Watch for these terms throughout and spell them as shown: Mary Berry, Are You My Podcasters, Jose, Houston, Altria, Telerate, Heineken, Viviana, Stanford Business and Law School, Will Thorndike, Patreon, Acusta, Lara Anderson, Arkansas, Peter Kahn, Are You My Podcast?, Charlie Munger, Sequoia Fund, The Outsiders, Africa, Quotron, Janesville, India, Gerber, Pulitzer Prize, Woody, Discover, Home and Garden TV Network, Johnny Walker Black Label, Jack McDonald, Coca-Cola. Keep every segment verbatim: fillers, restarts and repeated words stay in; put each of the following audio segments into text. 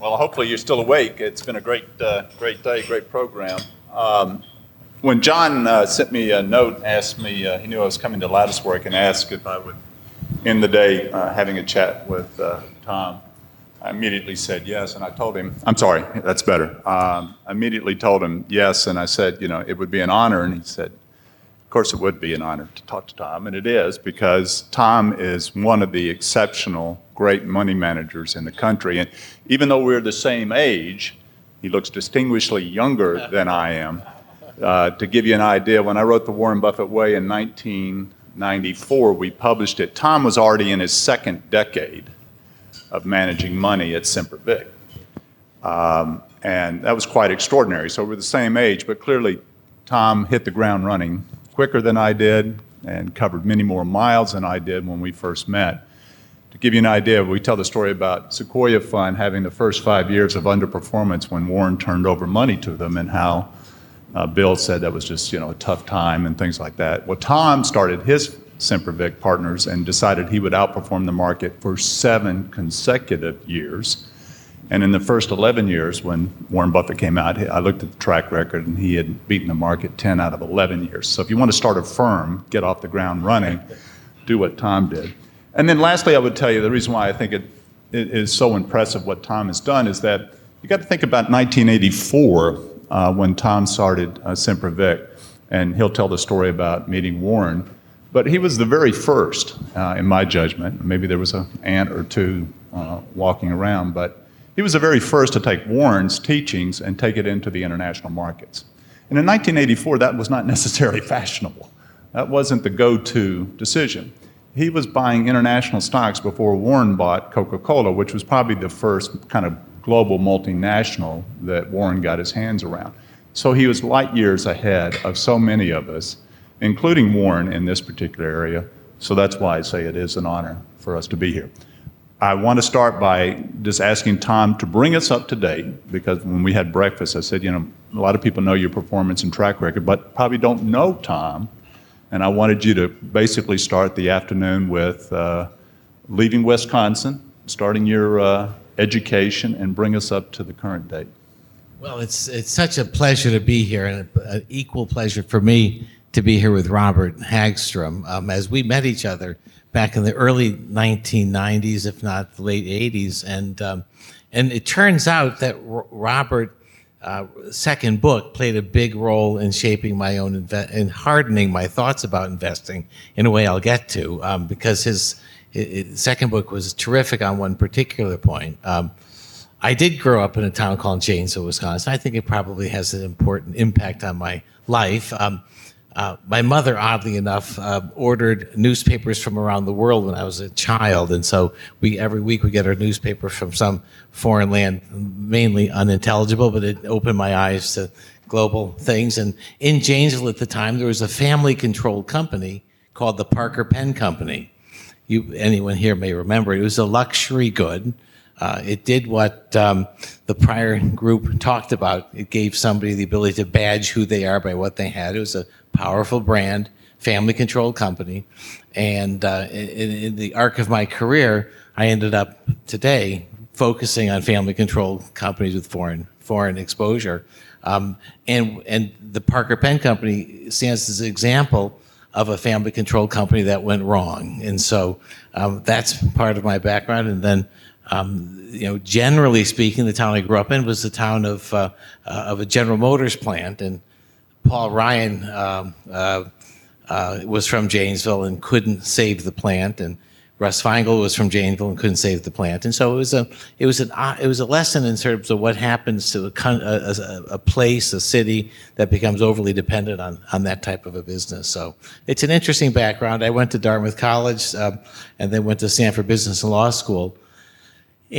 Well, hopefully you're still awake. It's been a great, uh, great day, great program. Um, when John uh, sent me a note, asked me, uh, he knew I was coming to Lattice Work and asked if I would end the day uh, having a chat with uh, Tom. I immediately said yes, and I told him, I'm sorry, that's better. Um, I immediately told him yes, and I said, you know, it would be an honor, and he said, of course it would be an honor to talk to Tom, and it is, because Tom is one of the exceptional great money managers in the country, and even though we're the same age, he looks distinguishedly younger than I am. Uh, to give you an idea, when I wrote The Warren Buffett Way in nineteen ninety-four, we published it. Tom was already in his second decade of managing money at Semper Vic. Um, and that was quite extraordinary. So we're the same age, but clearly Tom hit the ground running quicker than I did and covered many more miles than I did when we first met. To give you an idea, we tell the story about Sequoia Fund having the first five years of underperformance when Warren turned over money to them, and how uh, Bill said that was just, you know, a tough time and things like that. Well, Tom started his Semper Vic partners and decided he would outperform the market for seven consecutive years. And in the first eleven years when Warren Buffett came out, I looked at the track record and he had beaten the market ten out of eleven years. So if you want to start a firm, get off the ground running, do what Tom did. And then lastly, I would tell you the reason why I think it, it is so impressive what Tom has done is that you got to think about nineteen eighty-four uh, when Tom started uh, Semper Vic, and he'll tell the story about meeting Warren. But he was the very first, uh, in my judgment. Maybe there was an ant or two uh, walking around, but he was the very first to take Warren's teachings and take it into the international markets. And in nineteen eighty-four, that was not necessarily fashionable. That wasn't the go-to decision. He was buying international stocks before Warren bought Coca-Cola, which was probably the first kind of global multinational that Warren got his hands around. So he was light years ahead of so many of us, including Warren, in this particular area. So that's why I say it is an honor for us to be here. I want to start by just asking Tom to bring us up to date, because when we had breakfast, I said, you know, a lot of people know your performance and track record, but probably don't know Tom. And I wanted you to basically start the afternoon with uh, leaving Wisconsin, starting your uh, education, and bring us up to the current date. Well, it's it's such a pleasure to be here, and an equal pleasure for me to be here with Robert Hagstrom. Um, as we met each other back in the early nineteen nineties, if not the late eighties, and um, and it turns out that R- Robert uh, second book played a big role in shaping my own inve- and hardening my thoughts about investing in a way I'll get to, um, because his, his second book was terrific on one particular point. Um, I did grow up in a town called Janesville, Wisconsin. I think it probably has an important impact on my life. Um, Uh, my mother, oddly enough, uh, ordered newspapers from around the world when I was a child, and so we every week we get our newspaper from some foreign land, mainly unintelligible, but it opened my eyes to global things. And in Janesville at the time, there was a family-controlled company called the Parker Pen Company. You, anyone here may remember it. It was a luxury good. Uh, it did what um, the prior group talked about. It gave somebody the ability to badge who they are by what they had. It was a powerful brand, family-controlled company. And uh, in, in the arc of my career, I ended up today focusing on family-controlled companies with foreign foreign exposure. Um, and and the Parker Pen Company stands as an example of a family-controlled company that went wrong. And so um, that's part of my background. And then Um, you know, generally speaking, the town I grew up in was the town of uh, uh, of a General Motors plant, and Paul Ryan um, uh, uh, was from Janesville and couldn't save the plant, and Russ Feingold was from Janesville and couldn't save the plant, and so it was a it was an uh, it was a lesson in terms of what happens to a, a, a place, a city that becomes overly dependent on on that type of a business. So it's an interesting background. I went to Dartmouth College um, and then went to Stanford Business and Law School.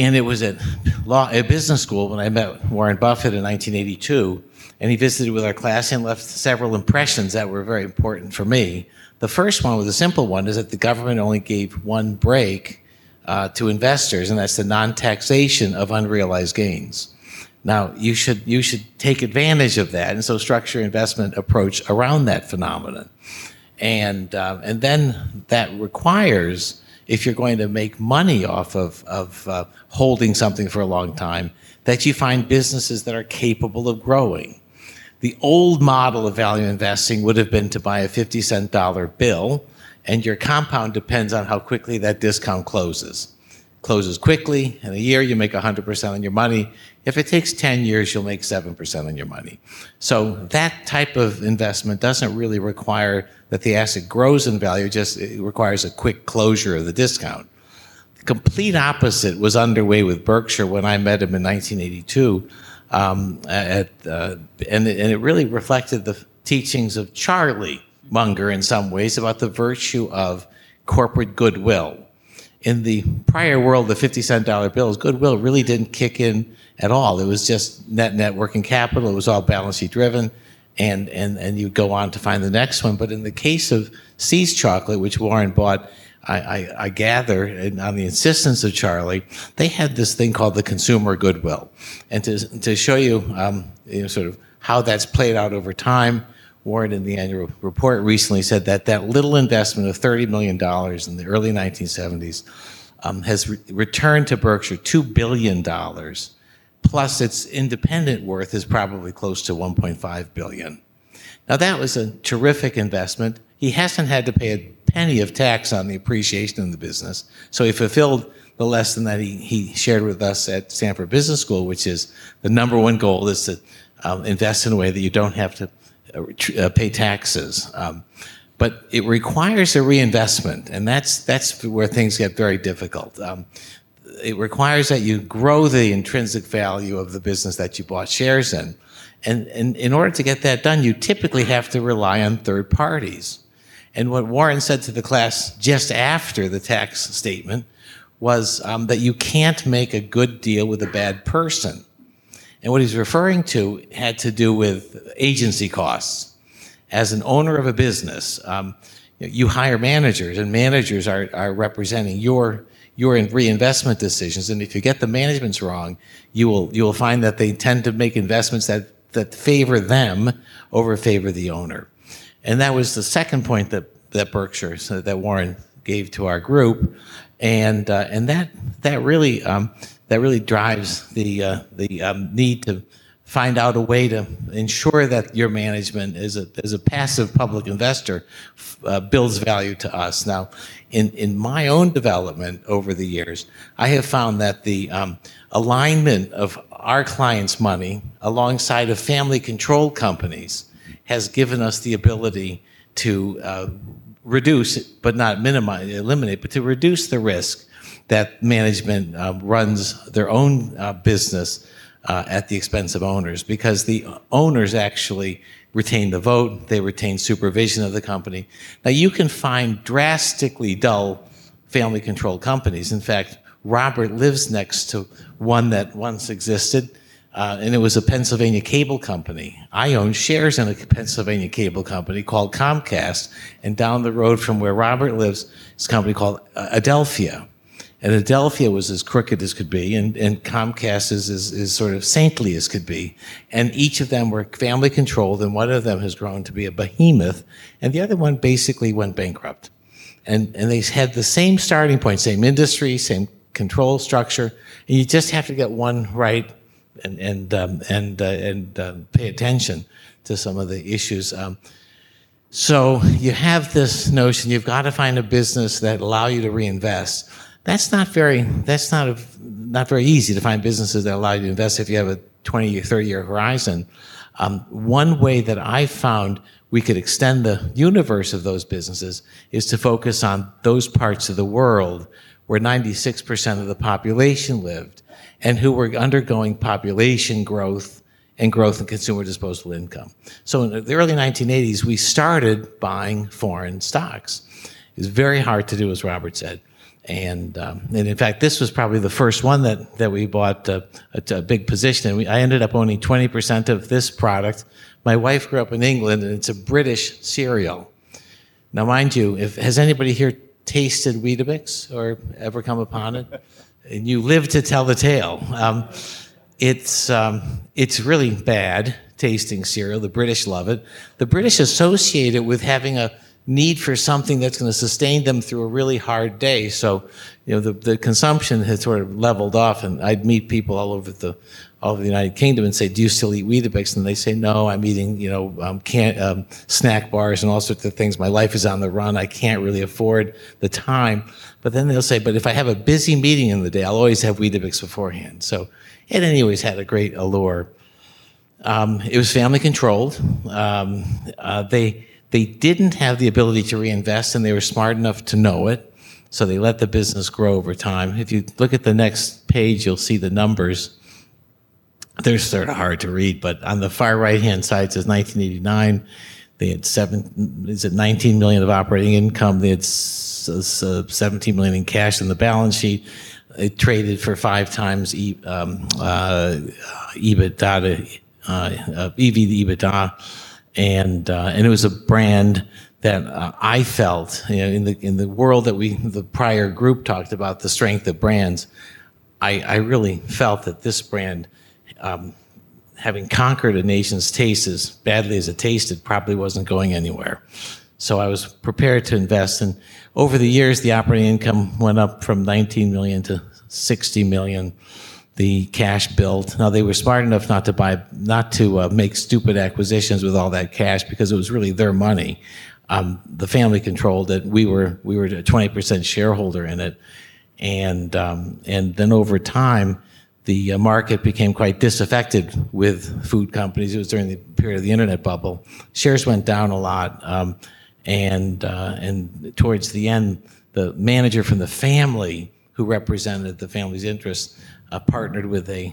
And it was at law, at business school when I met Warren Buffett in nineteen eighty-two, and he visited with our class and left several impressions that were very important for me. The first one was a simple one, is that the government only gave one break uh, to investors, and that's the non-taxation of unrealized gains. Now, you should you should take advantage of that, and so structure your investment approach around that phenomenon. And uh, and then that requires if you're going to make money off of, of uh, holding something for a long time, that you find businesses that are capable of growing. The old model of value investing would have been to buy a fifty cent dollar bill, and your compound depends on how quickly that discount closes. Closes quickly, in a year you make one hundred percent on your money. If it takes ten years, you'll make seven percent on your money. So that type of investment doesn't really require that the asset grows in value, just it requires a quick closure of the discount. The complete opposite was underway with Berkshire when I met him in nineteen eighty-two, um, at, uh, and, and it really reflected the teachings of Charlie Munger in some ways about the virtue of corporate goodwill. In the prior world, the fifty cent dollar bills, goodwill really didn't kick in at all. It was just net net working capital. It was all balance sheet driven, and, and, and you go on to find the next one. But in the case of See's Chocolate, which Warren bought, I, I, I gather, and on the insistence of Charlie, they had this thing called the consumer goodwill. And to, to show you, um, you know, sort of how that's played out over time, Warren, in the annual report recently, said that that little investment of thirty million dollars in the early nineteen seventies um, has re- returned to Berkshire two billion dollars, plus its independent worth is probably close to one point five billion dollars. Now, that was a terrific investment. He hasn't had to pay a penny of tax on the appreciation in the business, so he fulfilled the lesson that he, he shared with us at Stanford Business School, which is the number one goal is to um, invest in a way that you don't have to Uh, pay taxes, um, but it requires a reinvestment, and that's that's where things get very difficult. Um, it requires that you grow the intrinsic value of the business that you bought shares in, and, and in order to get that done, you typically have to rely on third parties. And what Warren said to the class just after the tax statement was um, that you can't make a good deal with a bad person. And what he's referring to had to do with agency costs. As an owner of a business, um, you hire managers, and managers are, are representing your your reinvestment decisions. And if you get the managements wrong, you will you will find that they tend to make investments that that favor them over favor the owner. And that was the second point that that Berkshire, so that Warren gave to our group, and uh, and that that really. Um, That really drives the uh, the um, need to find out a way to ensure that your management, as a as a passive public investor, uh, builds value to us. Now, in in my own development over the years, I have found that the um, alignment of our clients' money alongside of family-controlled companies has given us the ability to uh, reduce, but not minimize, eliminate, but to reduce the risk that management uh, runs their own uh, business uh, at the expense of owners, because the owners actually retain the vote, they retain supervision of the company. Now, you can find drastically dull family-controlled companies. In fact, Robert lives next to one that once existed, uh, and it was a Pennsylvania cable company. I own shares in a Pennsylvania cable company called Comcast, and down the road from where Robert lives is a company called Adelphia. And Adelphia was as crooked as could be, and, and Comcast is, is, is sort of saintly as could be. And each of them were family-controlled, and one of them has grown to be a behemoth, and the other one basically went bankrupt. And, and they had the same starting point, same industry, same control structure, and you just have to get one right and, and, um, and, uh, and uh, pay attention to some of the issues. Um, so you have this notion, you've got to find a business that allow you to reinvest. That's not very. That's not a, not very easy to find businesses that allow you to invest if you have a twenty or thirty year horizon. Um, one way that I found we could extend the universe of those businesses is to focus on those parts of the world where ninety-six percent of the population lived and who were undergoing population growth and growth in consumer disposable income. So in the early nineteen eighties, we started buying foreign stocks. It's very hard to do, as Robert said. And, um, and in fact, this was probably the first one that, that we bought a, a, a big position in. We, I ended up owning twenty percent of this product. My wife grew up in England, and it's a British cereal. Now, mind you, if has anybody here tasted Weetabix or ever come upon it? And you live to tell the tale. Um, it's um, it's really bad tasting cereal. The British love it. The British associate it with having a need for something that's going to sustain them through a really hard day. So, you know, the, the consumption has sort of leveled off, and I'd meet people all over the all over the United Kingdom and say, "Do you still eat Weetabix?" And they say, "No, I'm eating, you know, um, can't um, snack bars and all sorts of things. My life is on the run. I can't really afford the time." But then they'll say, "But if I have a busy meeting in the day, I'll always have Weetabix beforehand." So, it anyways had a great allure. Um, it was family controlled. Um, uh, they. They didn't have the ability to reinvest, and they were smart enough to know it, so they let the business grow over time. If you look at the next page, you'll see the numbers. They're sort of hard to read, but on the far right-hand side, it says nineteen eighty-nine. They had seven, is it nineteen million of operating income. They had seventeen million in cash in the balance sheet. It traded for five times e, um, uh, EBITDA, to, uh, E V to EBITDA. And uh, and it was a brand that uh, I felt, you know, in the in the world that we the prior group talked about the strength of brands. I, I really felt that this brand, um, having conquered a nation's taste as badly as it tasted, probably wasn't going anywhere. So I was prepared to invest, and over the years the operating income went up from nineteen million to sixty million. The cash built. Now, they were smart enough not to buy, not to uh, make stupid acquisitions with all that cash, because it was really their money. Um, the family controlled it. We were we were a twenty percent shareholder in it, and um, and then over time, the uh, market became quite disaffected with food companies. It was during the period of the internet bubble. Shares went down a lot, um, and uh, and towards the end, the manager from the family, who represented the family's interests, Uh, partnered with a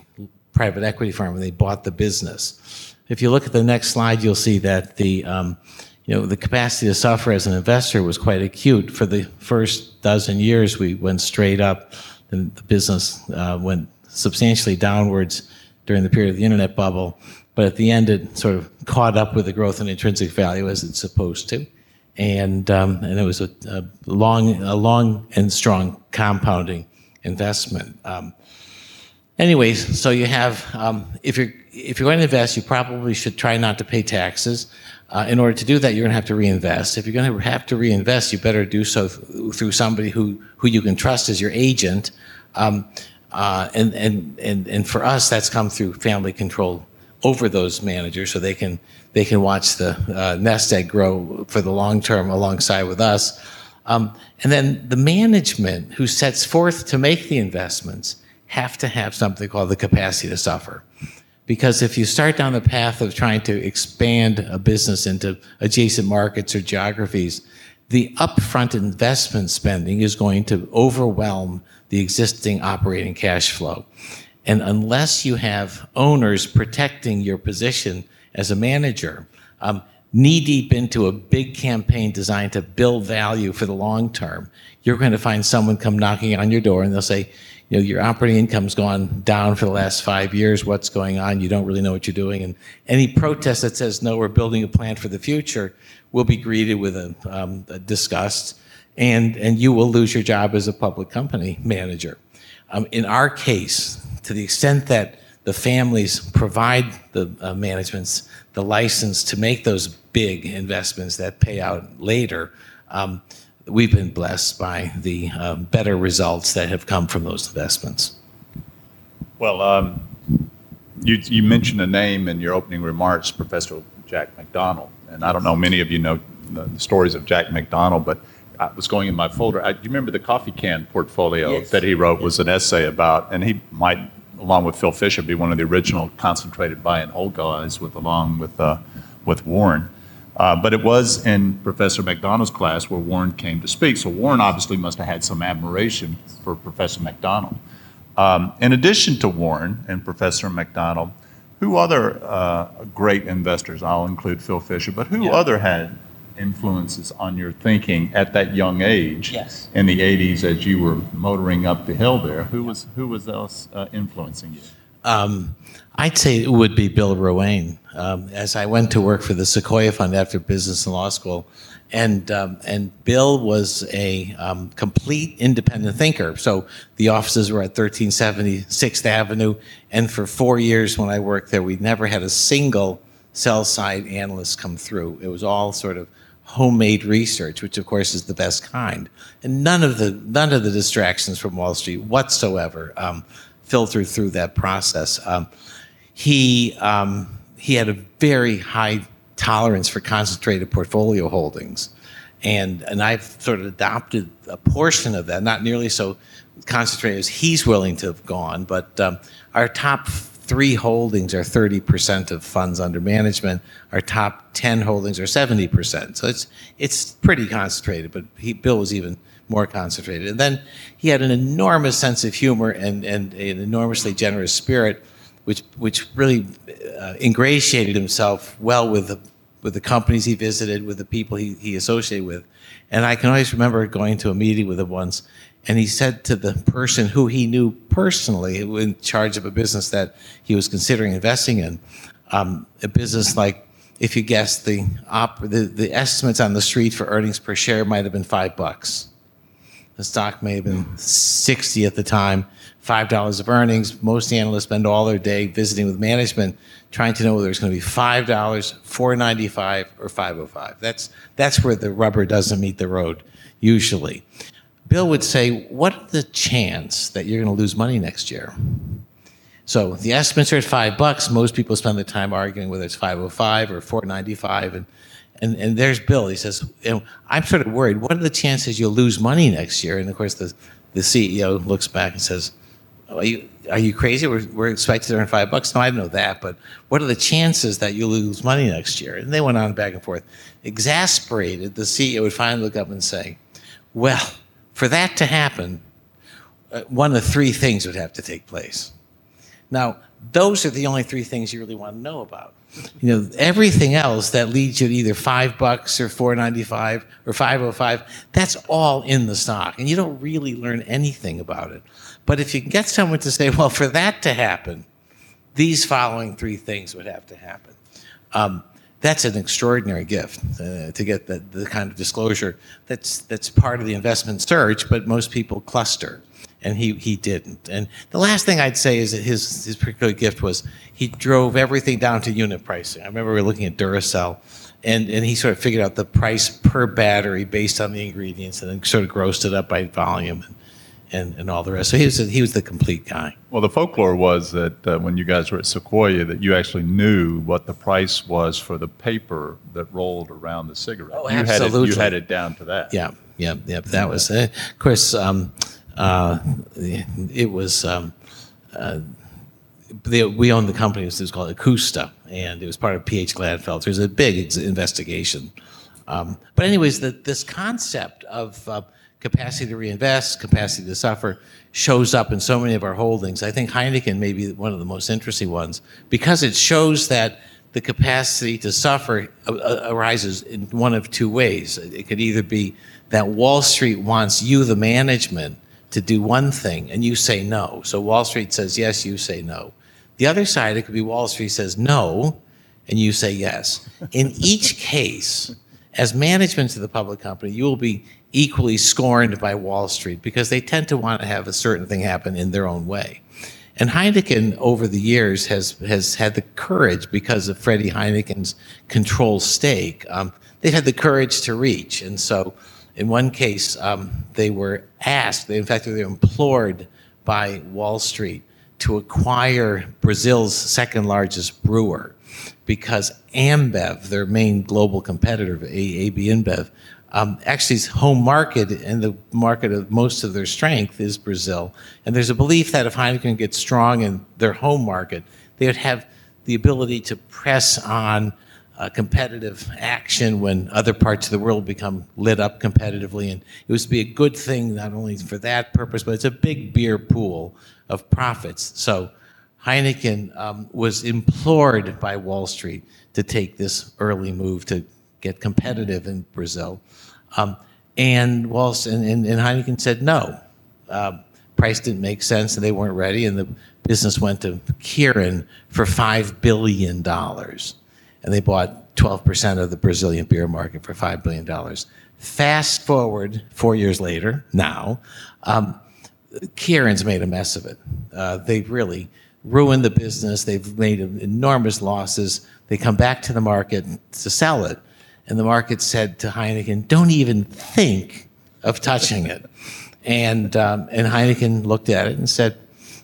private equity firm, and they bought the business. If you look at the next slide, you'll see that the, um, you know, the capacity to suffer as an investor was quite acute. For the first dozen years, we went straight up, and the business uh, went substantially downwards during the period of the internet bubble. But at the end, it sort of caught up with the growth in intrinsic value, as it's supposed to, and um, and it was a, a long, a long and strong compounding investment. Um, Anyways, so you have, um, if you're if you're going to invest, you probably should try not to pay taxes. Uh, in order to do that, you're going to have to reinvest. If you're going to have to reinvest, you better do so th- through somebody who, who you can trust as your agent. Um, uh, and, and and and for us, that's come through family control over those managers, so they can they can watch the uh, nest egg grow for the long term alongside with us. Um, and then the management who sets forth to make the investments have to have something called the capacity to suffer. Because if you start down the path of trying to expand a business into adjacent markets or geographies, the upfront investment spending is going to overwhelm the existing operating cash flow. And unless you have owners protecting your position as a manager, um, knee-deep into a big campaign designed to build value for the long term, you're going to find someone come knocking on your door, and they'll say, you know, your operating income's gone down for the last five years. What's going on? You don't really know what you're doing. And any protest that says, no, we're building a plan for the future, will be greeted with a, um, a disgust, and, and you will lose your job as a public company manager. Um, in our case, to the extent that the families provide the uh, managements the license to make those big investments that pay out later, um, we've been blessed by the uh, better results that have come from those investments. Well, um, you, you mentioned a name in your opening remarks, Professor Jack McDonald. And I don't know, many of you know the stories of Jack McDonald, but I was going in my folder. I, do you remember the coffee can portfolio? Yes. That he wrote was an essay about, and he might, along with Phil Fisher, be one of the original concentrated buy and hold guys, with along with uh, with Warren. Uh, but it was in Professor McDonald's class where Warren came to speak. So Warren obviously must have had some admiration for Professor McDonald. Um, in addition to Warren and Professor McDonald, who other uh, great investors, I'll include Phil Fisher, but who yeah. other had influences on your thinking at that young age? Yes. In the eighties, as you were motoring up the hill there, who was who was else uh, influencing you? Um, I'd say it would be Bill Ruane. Um, as I went to work for the Sequoia Fund after business and law school, and um, and Bill was a um, complete independent thinker. So the offices were at thirteen seventy sixth Avenue, and for four years when I worked there, we never had a single sell-side analyst come through. It was all sort of homemade research, which of course is the best kind. And none of the none of the distractions from Wall Street whatsoever um, filtered through that process. Um, he um, he had a very high tolerance for concentrated portfolio holdings. And and I've sort of adopted a portion of that, not nearly so concentrated as he's willing to have gone, but um, our top three holdings are thirty percent of funds under management. Our top ten holdings are seventy percent. So it's it's pretty concentrated, but he, Bill was even more concentrated. And then he had an enormous sense of humor and, and an enormously generous spirit, which which really uh, ingratiated himself well with the with the companies he visited, with the people he, he associated with. And I can always remember going to a meeting with him once, and he said to the person who he knew personally, in charge of a business that he was considering investing in, um, a business like, if you guessed, the, op- the the estimates on the street for earnings per share might have been five bucks. The stock may have been sixty at the time, five dollars of earnings. Most analysts spend all their day visiting with management, trying to know whether it's going to be five dollars, four ninety-five, or five oh five. That's that's where the rubber doesn't meet the road, usually. Bill would say, what's the chance that you're going to lose money next year? So the estimates are at five bucks. Most people spend their time arguing whether it's five oh five or four ninety-five. And And, and there's Bill. He says, I'm sort of worried. What are the chances you'll lose money next year? And, of course, the, the C E O looks back and says, are you, are you crazy? We're, we're expected to earn five bucks? No, I know that. But what are the chances that you'll lose money next year? And they went on back and forth. Exasperated, the C E O would finally look up and say, well, for that to happen, uh, one of three things would have to take place. Now, those are the only three things you really want to know about. You know, everything else that leads you to either five bucks or four ninety-five or five oh five, that's all in the stock, and you don't really learn anything about it. But if you can get someone to say, "Well, for that to happen, these following three things would have to happen," um, that's an extraordinary gift uh, to get the, the kind of disclosure. That's that's part of the investment surge, but most people cluster. And he, he didn't. And the last thing I'd say is that his, his particular gift was he drove everything down to unit pricing. I remember we were looking at Duracell, and, and he sort of figured out the price per battery based on the ingredients and then sort of grossed it up by volume and and, and all the rest. So he was, he was the complete guy. Well, the folklore was that uh, when you guys were at Sequoia, that you actually knew what the price was for the paper that rolled around the cigarette. Oh, absolutely. You had it, you had it down to that. Yeah, yeah, yeah. That was it. Uh, of course... Um, Uh, it was, um, uh, they, we owned the company, it was called Acusta, and it was part of P H Gladfelter. It was a big investigation. Um, but anyways, the, this concept of uh, capacity to reinvest, capacity to suffer, shows up in so many of our holdings. I think Heineken may be one of the most interesting ones, because it shows that the capacity to suffer arises in one of two ways. It could either be that Wall Street wants you, the management, to do one thing, and you say no. So Wall Street says yes, you say no. The other side, it could be Wall Street says no, and you say yes. In each case, as management of the public company, you will be equally scorned by Wall Street because they tend to want to have a certain thing happen in their own way. And Heineken, over the years, has has had the courage, because of Freddie Heineken's control stake, um, they've had the courage to reach. And so in one case, um, they were asked, they, in fact, they were implored by Wall Street to acquire Brazil's second largest brewer because Ambev, their main global competitor, A B InBev, um, actually its home market and the market of most of their strength is Brazil. And there's a belief that if Heineken gets strong in their home market, they would have the ability to press on Uh, competitive action when other parts of the world become lit up competitively. And it was to be a good thing not only for that purpose, but it's a big beer pool of profits. So Heineken um, was implored by Wall Street to take this early move to get competitive in Brazil. Um, and, Wall, and, and, and Heineken said no. Uh, price didn't make sense and they weren't ready, and the business went to Kirin for five billion dollars. And they bought twelve percent of the Brazilian beer market for five billion dollars. Fast forward four years later, now, um, Kirin's made a mess of it. Uh, they've really ruined the business. They've made enormous losses. They come back to the market to sell it. and the market said to Heineken, don't even think of touching it. And um, and Heineken looked at it and said,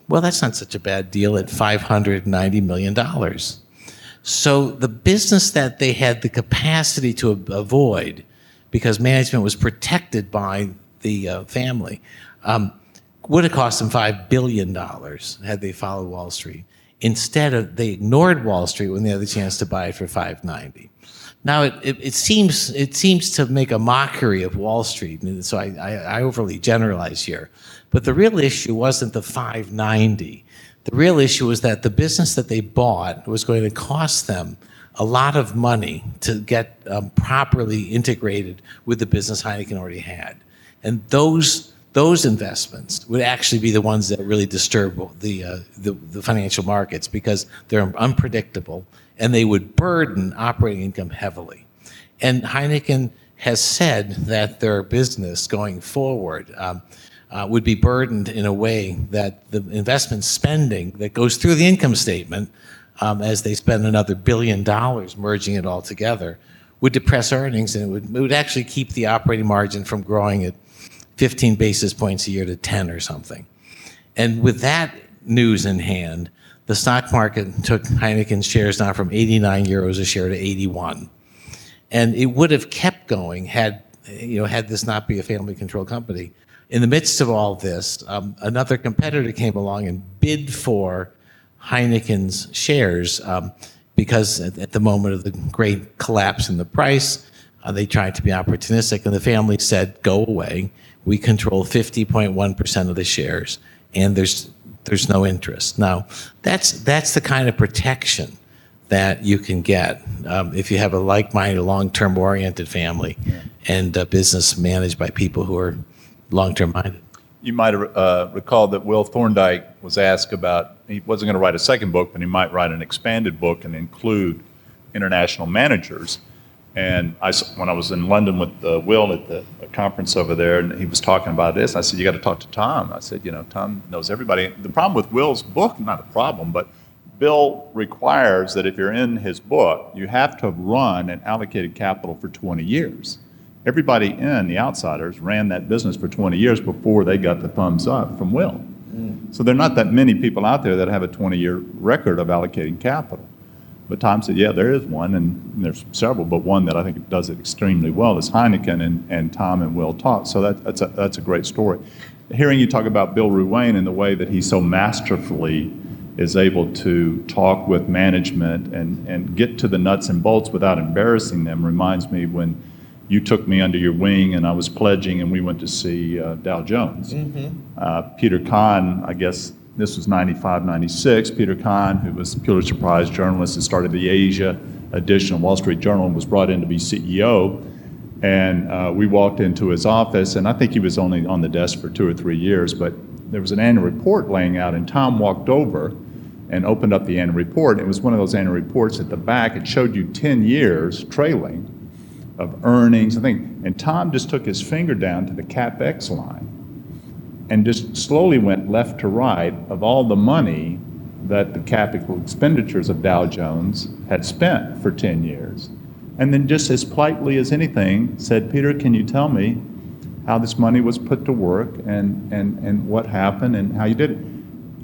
well, that's not such a bad deal at five hundred ninety million dollars. So the business that they had the capacity to avoid, because management was protected by the uh, family, um, would have cost them five billion dollars had they followed Wall Street. Instead, of, they ignored Wall Street when they had the chance to buy it for five ninety. Now, it, it, it seems it seems to make a mockery of Wall Street, and so I, I, I overly generalize here. But the real issue wasn't the five ninety. The real issue was that the business that they bought was going to cost them a lot of money to get um, properly integrated with the business Heineken already had. And those those investments would actually be the ones that really disturb the, uh, the, the financial markets, because they're unpredictable and they would burden operating income heavily. And Heineken has said that their business going forward um, uh, would be burdened in a way that the investment spending that goes through the income statement, um, as they spend another billion dollars merging it all together, would depress earnings, and it would, it would actually keep the operating margin from growing at fifteen basis points a year to ten or something. And with that news in hand, the stock market took Heineken's shares down from eighty-nine euros a share to eighty-one. And it would have kept going had, you know, had this not be a family-controlled company. In the midst of all this, um, another competitor came along and bid for Heineken's shares um, because at, at the moment of the great collapse in the price, uh, they tried to be opportunistic, and the family said, go away. We control fifty point one percent of the shares, and there's there's no interest. Now, that's that's the kind of protection that you can get um, if you have a like-minded, long-term oriented family, yeah, and a business managed by people who are long-term minded. You might uh, recall that Will Thorndike was asked about, he wasn't going to write a second book, but he might write an expanded book and include international managers. And I, when I was in London with uh, Will at the a conference over there, and he was talking about this, I said, you got to talk to Tom. I said, you know, Tom knows everybody. The problem with Will's book, not a problem, but Bill requires that if you're in his book, you have to have run an allocated capital for twenty years. Everybody in the Outsiders ran that business for twenty years before they got the thumbs up from Will. Mm. So there are not that many people out there that have a twenty-year record of allocating capital. But Tom said, yeah, there is one, and there's several, but one that I think does it extremely well is Heineken, and, and Tom and Will talk. So that, that's, a, that's a great story. Hearing you talk about Bill Ruane and the way that he so masterfully is able to talk with management and, and get to the nuts and bolts without embarrassing them reminds me when you took me under your wing and I was pledging and we went to see uh, Dow Jones. Mm-hmm. Uh, Peter Kahn, I guess, this was ninety-five, ninety-six. Peter Kahn, who was a Pulitzer Prize journalist and started the Asia edition of Wall Street Journal and was brought in to be C E O. And uh, we walked into his office, and I think he was only on the desk for two or three years, but there was an annual report laying out, and Tom walked over and opened up the annual report. It was one of those annual reports at the back. It showed you ten years trailing of earnings and things. And Tom just took his finger down to the CapEx line and just slowly went left to right of all the money that the capital expenditures of Dow Jones had spent for ten years. And then just as politely as anything said, Peter, can you tell me how this money was put to work and, and, and what happened and how you did it?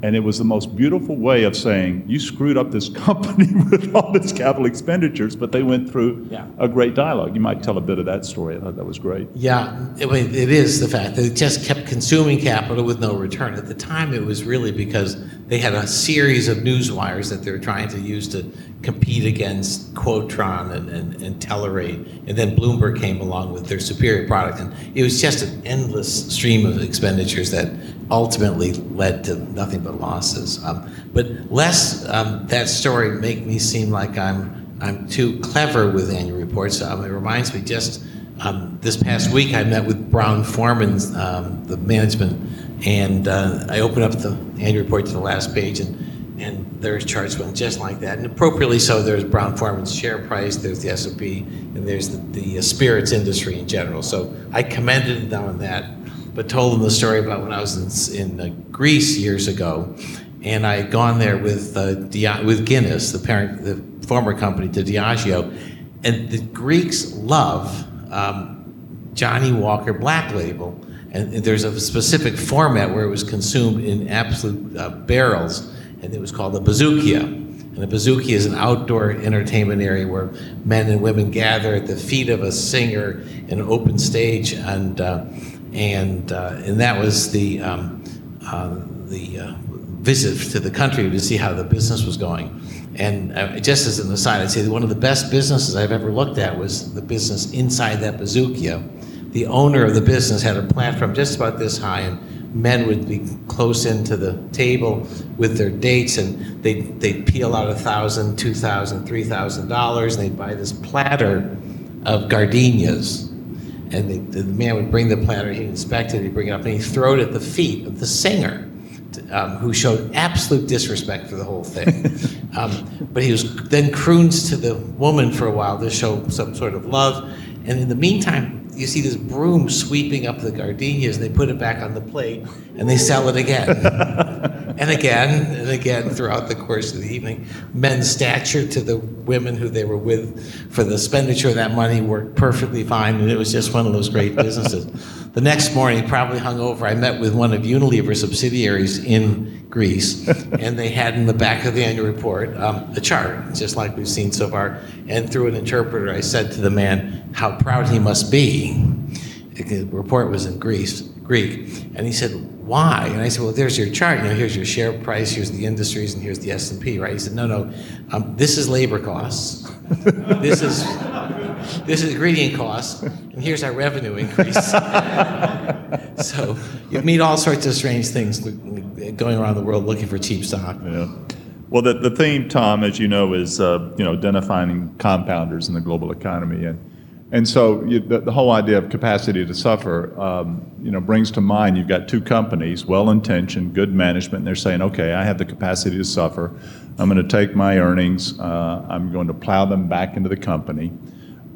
And it was the most beautiful way of saying, you screwed up this company with all this capital expenditures, but they went through yeah. a great dialogue. You might tell a bit of that story. I thought that was great. Yeah, it, it is the fact that it just kept consuming capital with no return. At the time, it was really because they had a series of news wires that they were trying to use to compete against Quotron and, and, and Telerate, and then Bloomberg came along with their superior product. And it was just an endless stream of expenditures that ultimately led to nothing but losses. Um, but lest um, that story make me seem like I'm I'm too clever with annual reports, um, it reminds me just um, this past week I met with Brown Foreman's, um, the management, and uh, I opened up the annual report to the last page, and and their charts went just like that. And appropriately so, there's Brown Foreman's share price, there's the S and P, and there's the, the uh, spirits industry in general. So I commended them on that, but told them the story about when I was in, in uh, Greece years ago, and I had gone there with uh, Di- with Guinness, the parent, the former company to Diageo, And the Greeks love um, Johnny Walker Black Label. And there's a specific format where it was consumed in absolute uh, barrels, and it was called the bazookia. And the bazookia is an outdoor entertainment area where men and women gather at the feet of a singer in an open stage, and uh, and uh, and that was the um, uh, the uh, visit to the country to see how the business was going. And uh, just as an aside, I'd say one of the best businesses I've ever looked at was the business inside that bazookia. The owner of the business had a platform just about this high, and men would be close into the table with their dates, and they'd, they'd peel out a thousand dollars, two thousand dollars, three thousand dollars, and they'd buy this platter of gardenias. And they, the man would bring the platter, he'd inspect it, he'd bring it up, and he'd throw it at the feet of the singer, um, who showed absolute disrespect for the whole thing. um, but he was then croons to the woman for a while to show some sort of love. And in the meantime, you see this broom sweeping up the gardenias, and they put it back on the plate, and they sell it again, and again, and again throughout the course of the evening. Men's stature to the women who they were with for the expenditure of that money worked perfectly fine, and it was just one of those great businesses. The next morning, probably hungover, I met with one of Unilever subsidiaries in Greece, and they had in the back of the annual report um, a chart, just like we've seen so far. And through an interpreter, I said to the man how proud he must be. The report was in Greece, Greek, and he said, "Why?" And I said, "Well, there's your chart. You know, here's your share price, here's the industries, and here's the S and P, right?" He said, "No, no, um, this is labor costs. This is." This is ingredient costs, and here's our revenue increase." So you meet all sorts of strange things going around the world looking for cheap stock. Yeah. Well, the, the theme, Tom, as you know, is uh, you know identifying compounders in the global economy, and and so you, the, the whole idea of capacity to suffer, um, you know, brings to mind you've got two companies, well-intentioned, good management, and they're saying, "Okay, I have the capacity to suffer. I'm going to take my earnings. Uh, I'm going to plow them back into the company."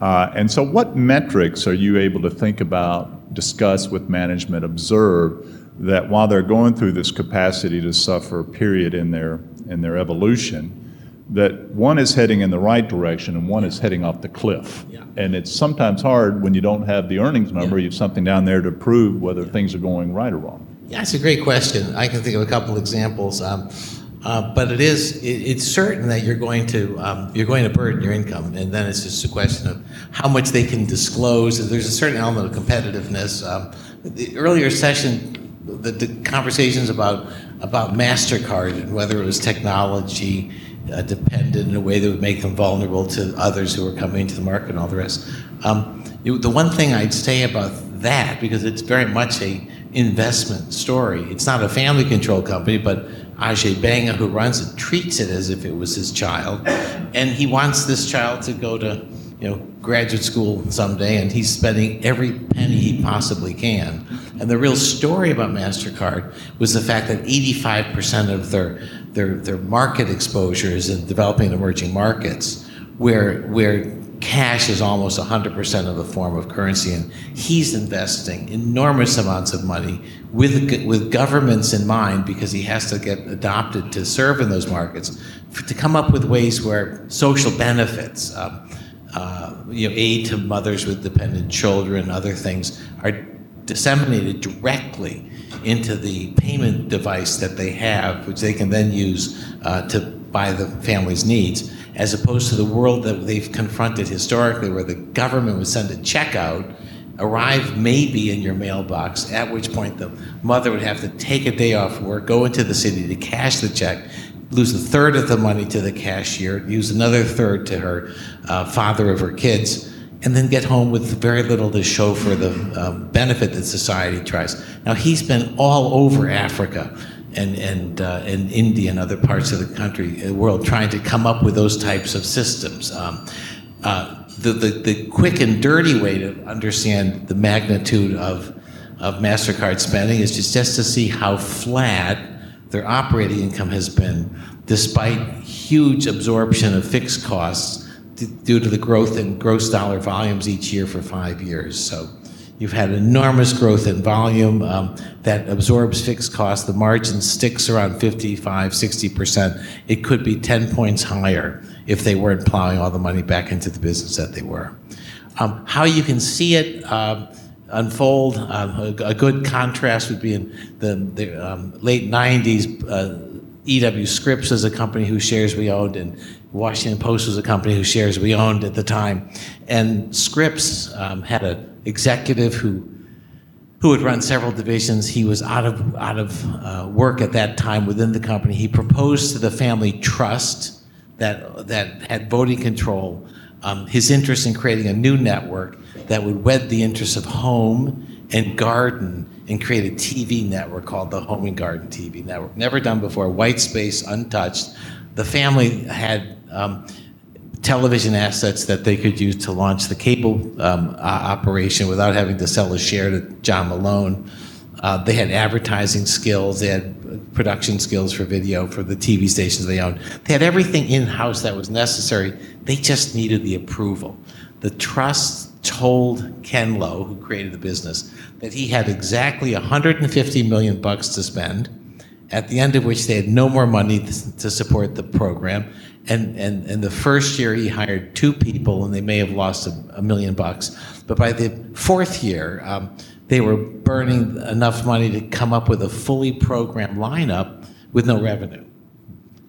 Uh, and so what metrics are you able to think about, discuss with management, observe that while they're going through this capacity to suffer period in their in their evolution, that one is heading in the right direction and one is heading off the cliff? Yeah. And it's sometimes hard when you don't have the earnings number, yeah. You have something down there to prove whether yeah. things are going right or wrong. Yeah, that's a great question. I can think of a couple examples. Um, Uh, but it is it, it's certain that you're going to um, you're going to burden your income, and then it's just a question of how much they can disclose. There's a certain element of competitiveness. Um, the earlier session, the, the conversations about about MasterCard and whether it was technology uh, dependent in a way that would make them vulnerable to others who were coming into the market and all the rest. Um, it, the one thing I'd say about that, because it's very much a investment story. It's not a family control company, but Ajay Banga, who runs it, treats it as if it was his child, and he wants this child to go to, you know, graduate school someday, and he's spending every penny he possibly can. And the real story about MasterCard was the fact that eighty-five percent of their their their market exposure is in developing and emerging markets, where where cash is almost one hundred percent of the form of currency, and he's investing enormous amounts of money with with governments in mind, because he has to get adopted to serve in those markets, for, to come up with ways where social benefits, uh, uh, you know, aid to mothers with dependent children, other things, are disseminated directly into the payment device that they have, which they can then use uh, to buy the family's needs, as opposed to the world that they've confronted historically, where the government would send a check out, arrive maybe in your mailbox, at which point the mother would have to take a day off work, go into the city to cash the check, lose a third of the money to the cashier, use another third to her uh, father of her kids, and then get home with very little to show for the um, benefit that society tries. Now, he's been all over Africa and and uh, and India and other parts of the country, the world, trying to come up with those types of systems. Um, uh, the, the the quick and dirty way to understand the magnitude of of MasterCard spending is just, just to see how flat their operating income has been, despite huge absorption of fixed costs d- due to the growth in gross dollar volumes each year for five years. So. You've had enormous growth in volume um, that absorbs fixed costs. The margin sticks around fifty-five, sixty percent. It could be ten points higher if they weren't plowing all the money back into the business that they were. Um, how you can see it uh, unfold, uh, a, a good contrast would be in the, the um, late nineties, uh, E W Scripps is a company whose shares we owned, and Washington Post was a company whose shares we owned at the time. And Scripps um, had an executive who who had run several divisions. He was out of out of uh, work at that time within the company. He proposed to the family trust that that had voting control um, his interest in creating a new network that would wed the interests of home and garden and create a T V network called the Home and Garden T V Network. Never done before, white space, untouched. The family had um, television assets that they could use to launch the cable um, operation without having to sell a share to John Malone. Uh, they had advertising skills, they had production skills for video for the T V stations they owned. They had everything in-house that was necessary. They just needed the approval. The trust told Ken Lowe, who created the business, that he had exactly one hundred fifty million bucks to spend, at the end of which they had no more money to, to support the program. And, and, and the first year he hired two people, and they may have lost a, a million bucks. But by the fourth year, um, they were burning enough money to come up with a fully programmed lineup with no revenue.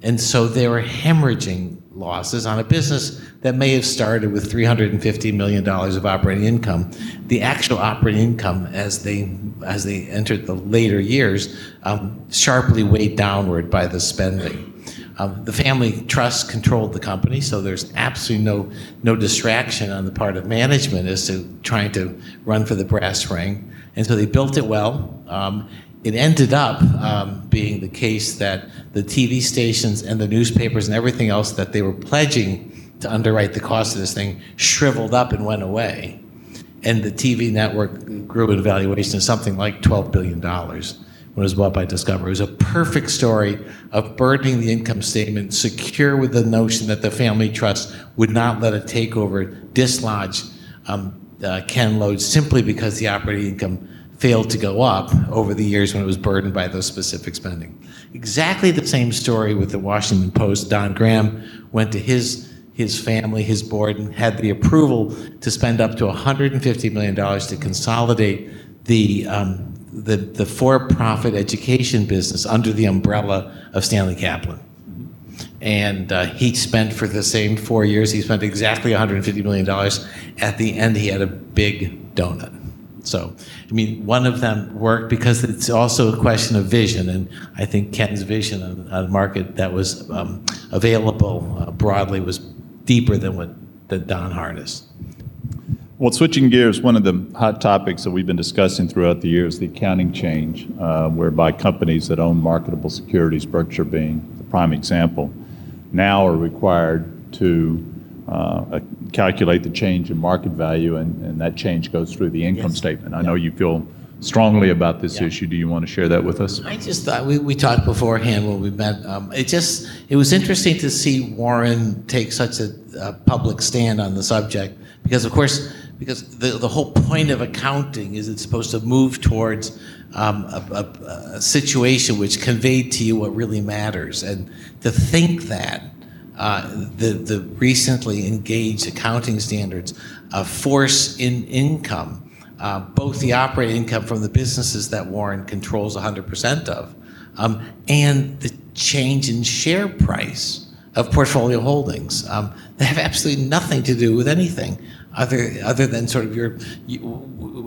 And so they were hemorrhaging losses on a business that may have started with three hundred fifty million dollars of operating income. The actual operating income, as they as they entered the later years, um, sharply weighed downward by the spending. Um, the family trust controlled the company, so there's absolutely no no distraction on the part of management as to trying to run for the brass ring. And so they built it well. Um, It ended up um, being the case that the T V stations and the newspapers and everything else that they were pledging to underwrite the cost of this thing shriveled up and went away. And the T V network grew in valuation to something like twelve billion dollars when it was bought by Discover. It was a perfect story of burdening the income statement, secure with the notion that the family trust would not let a takeover dislodge um, uh, Ken Lowe simply because the operating income failed to go up over the years when it was burdened by those specific spending. Exactly the same story with the Washington Post. Don Graham went to his his family, his board, and had the approval to spend up to one hundred fifty million dollars to consolidate the um, the, the for-profit education business under the umbrella of Stanley Kaplan. And uh, he spent for the same four years, he spent exactly one hundred fifty million dollars. At the end, he had a big donut. So, I mean, one of them worked because it's also a question of vision, and I think Ken's vision on, on the market that was um, available uh, broadly was deeper than what that Don harnessed. Well, switching gears, one of the hot topics that we've been discussing throughout the years, the accounting change, uh, whereby companies that own marketable securities, Berkshire being the prime example, now are required to Uh, calculate the change in market value, and, and that change goes through the income yes. statement. I yeah. know you feel strongly about this yeah. issue. Do you want to share that with us? I just thought we, we talked beforehand when we met. Um, it just it was interesting to see Warren take such a, a public stand on the subject, because of course because the the whole point of accounting is it's supposed to move towards um, a, a, a situation which conveyed to you what really matters, and to think that. Uh, the, the recently engaged accounting standards uh, force in income, uh, both the operating income from the businesses that Warren controls one hundred percent of, um, and the change in share price of portfolio holdings. Um, they have absolutely nothing to do with anything other other than sort of your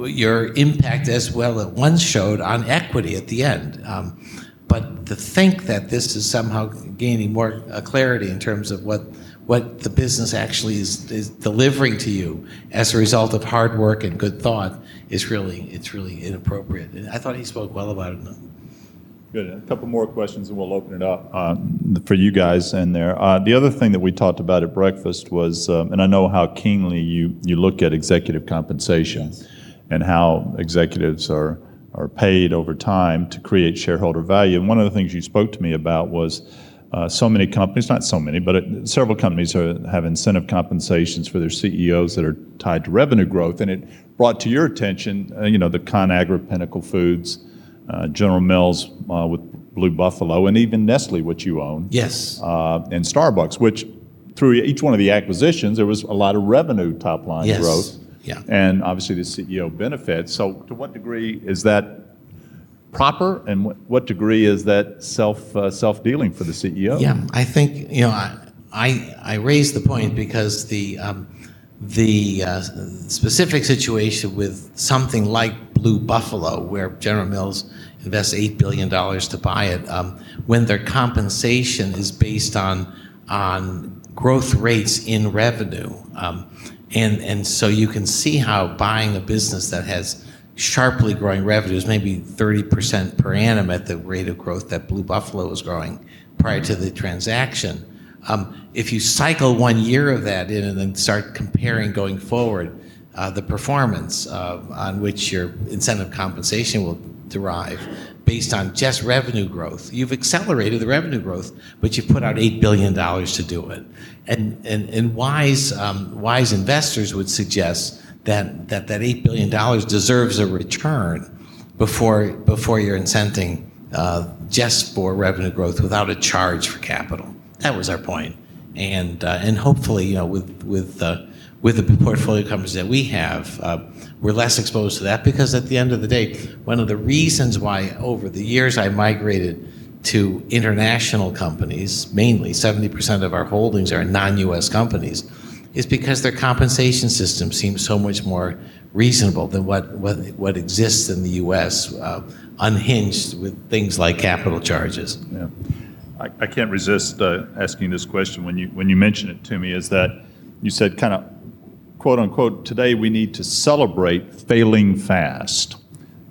your impact, as well it once showed, on equity at the end. Um, But to think that this is somehow gaining more clarity in terms of what what the business actually is, is delivering to you as a result of hard work and good thought is really it's really inappropriate. And I thought he spoke well about it. Good. A couple more questions and we'll open it up uh, for you guys in there. Uh, the other thing that we talked about at breakfast was, um, and I know how keenly you, you look at executive compensation yes. and how executives are are paid over time to create shareholder value. And one of the things you spoke to me about was uh, so many companies, not so many, but it, several companies are, have incentive compensations for their C E Os that are tied to revenue growth. And it brought to your attention, uh, you know, the ConAgra, Pinnacle Foods, uh, General Mills uh, with Blue Buffalo, and even Nestle, which you own. Yes. Uh, and Starbucks, which through each one of the acquisitions, there was a lot of revenue top line yes. growth. Yeah. And obviously the C E O benefits. So to what degree is that proper, and what, what degree is that self uh, self-dealing for the C E O? Yeah, I think, you know, I I, I raised the point because the um, the uh, specific situation with something like Blue Buffalo, where General Mills invests eight billion dollars to buy it, um, when their compensation is based on on growth rates in revenue. Um, and and so you can see how buying a business that has sharply growing revenues, maybe thirty percent per annum at the rate of growth that Blue Buffalo was growing prior to the transaction. Um, if you cycle one year of that in and then start comparing going forward, uh, the performance uh, on which your incentive compensation will derive based on just revenue growth. You've accelerated the revenue growth, but you've put out eight billion dollars to do it. And and, and wise um, wise investors would suggest that, that that eight billion dollars deserves a return before before you're incenting uh, just for revenue growth without a charge for capital. That was our point. And uh, and hopefully, you know, with with uh, with the portfolio companies that we have, uh, we're less exposed to that, because at the end of the day, one of the reasons why over the years I migrated to international companies, mainly seventy percent of our holdings are non-U S companies, is because their compensation system seems so much more reasonable than what, what, what exists in the U S, uh, unhinged with things like capital charges. Yeah. I, I can't resist uh, asking this question when you when you mention it to me, is that you said kind of, quote unquote, today we need to celebrate failing fast,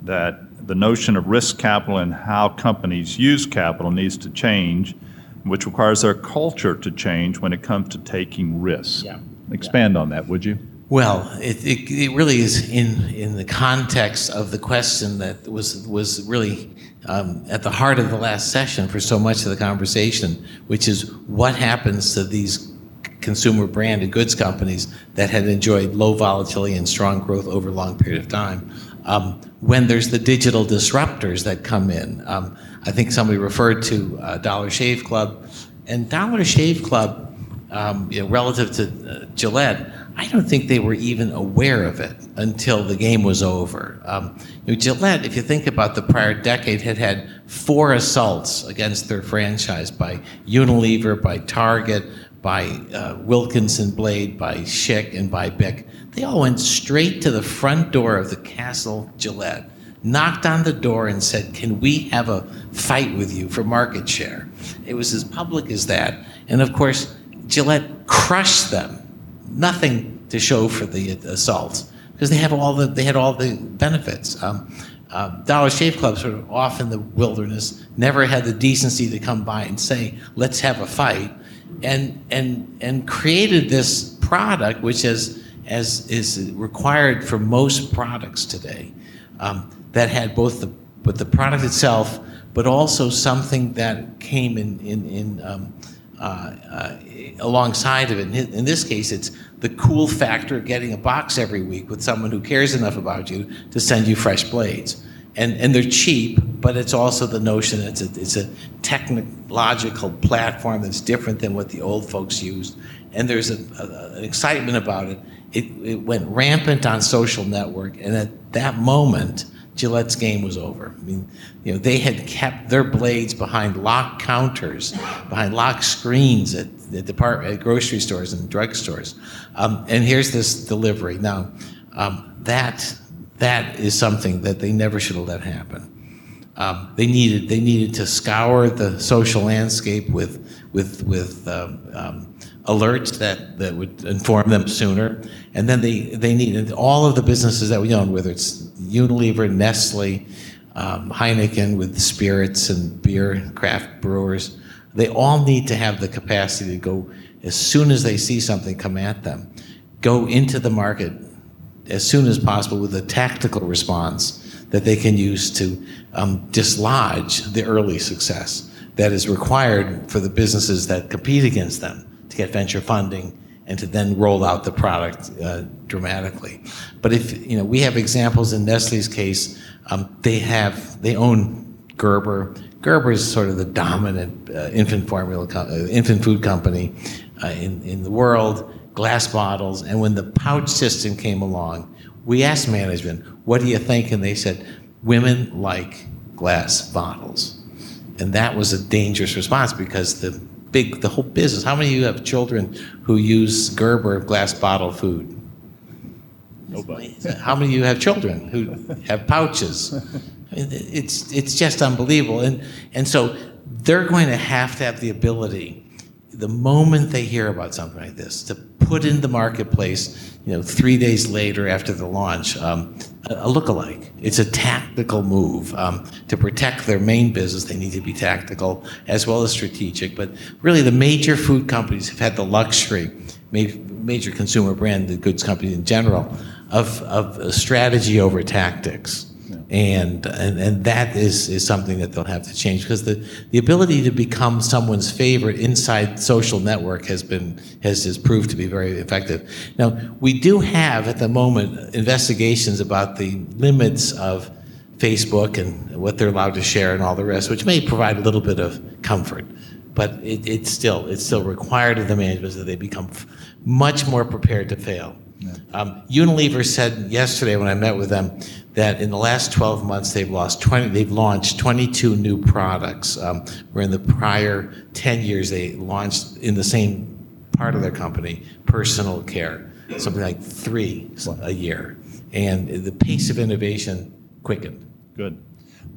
that the notion of risk capital and how companies use capital needs to change, which requires their culture to change when it comes to taking risks. Yeah. Expand yeah. on that, would you? Well, it, it, it really is in, in the context of the question that was was really um, at the heart of the last session for so much of the conversation, which is what happens to these consumer branded goods companies that had enjoyed low volatility and strong growth over a long period of time. Um, when there's the digital disruptors that come in, um, I think somebody referred to uh, Dollar Shave Club, and Dollar Shave Club, um, you know, relative to uh, Gillette, I don't think they were even aware of it until the game was over. Um, you know, Gillette, if you think about the prior decade, had had four assaults against their franchise by Unilever, by Target, by uh, Wilkinson Blade, by Schick, and by Bic. They all went straight to the front door of the Castle Gillette, knocked on the door and said, can we have a fight with you for market share? It was as public as that. And of course, Gillette crushed them. Nothing to show for the assaults, because they have all the they had all the benefits. Um, uh, Dollar Shave Club sort of off in the wilderness, never had the decency to come by and say, let's have a fight, and and and created this product, which is as is required for most products today, um, that had both the but the product itself, but also something that came in in in. Um, Uh, uh, alongside of it. In this case, it's the cool factor of getting a box every week with someone who cares enough about you to send you fresh blades. And and they're cheap, but it's also the notion that it's a, it's a technological platform that's different than what the old folks used. And there's a, a, an excitement about it. it. It went rampant on social network, and at that moment, Gillette's game was over. I mean, you know, they had kept their blades behind locked counters, behind locked screens at the department, at grocery stores and drugstores. Um, and here's this delivery. Now, um, that that is something that they never should have let happen. Um, they needed they needed to scour the social landscape with with with um, um, alerts that, that would inform them sooner, and then they they needed all of the businesses that we own, whether it's Unilever, Nestle, um, Heineken with spirits and beer, craft brewers. They all need to have the capacity to go as soon as they see something come at them, go into the market as soon as possible with a tactical response that they can use to um, dislodge the early success that is required for the businesses that compete against them to get venture funding and to then roll out the product uh, dramatically. But if, you know, we have examples in Nestle's case, um, they have, they own Gerber. Gerber is sort of the dominant uh, infant formula, co- uh, infant food company. uh, in, in the world, glass bottles. And when the pouch system came along, we asked management, what do you think? And they said, women like glass bottles. And that was a dangerous response because the big, the whole business, how many of you have children who use Gerber glass bottle food? Nobody. How many of you have children who have pouches? It's it's just unbelievable. And and so they're going to have to have the ability, the moment they hear about something like this, to put in the marketplace, you know, three days later after the launch, um, a lookalike. It's a tactical move. Um, to protect their main business, they need to be tactical as well as strategic. But really the major food companies have had the luxury, maybe major consumer brand goods companies in general, of, of strategy over tactics. And, and and that is, is something that they'll have to change because the, the ability to become someone's favorite inside social network has been has, has proved to be very effective. Now, we do have at the moment investigations about the limits of Facebook and what they're allowed to share and all the rest, which may provide a little bit of comfort, but it, it's still it's still required of the management that they become f- much more prepared to fail. Yeah. Um, Unilever said yesterday when I met with them that in the last twelve months they've lost twenty. They've launched twenty-two new products. Um, where in the prior ten years they launched in the same part of their company personal care, something like three a year, and the pace of innovation quickened. Good.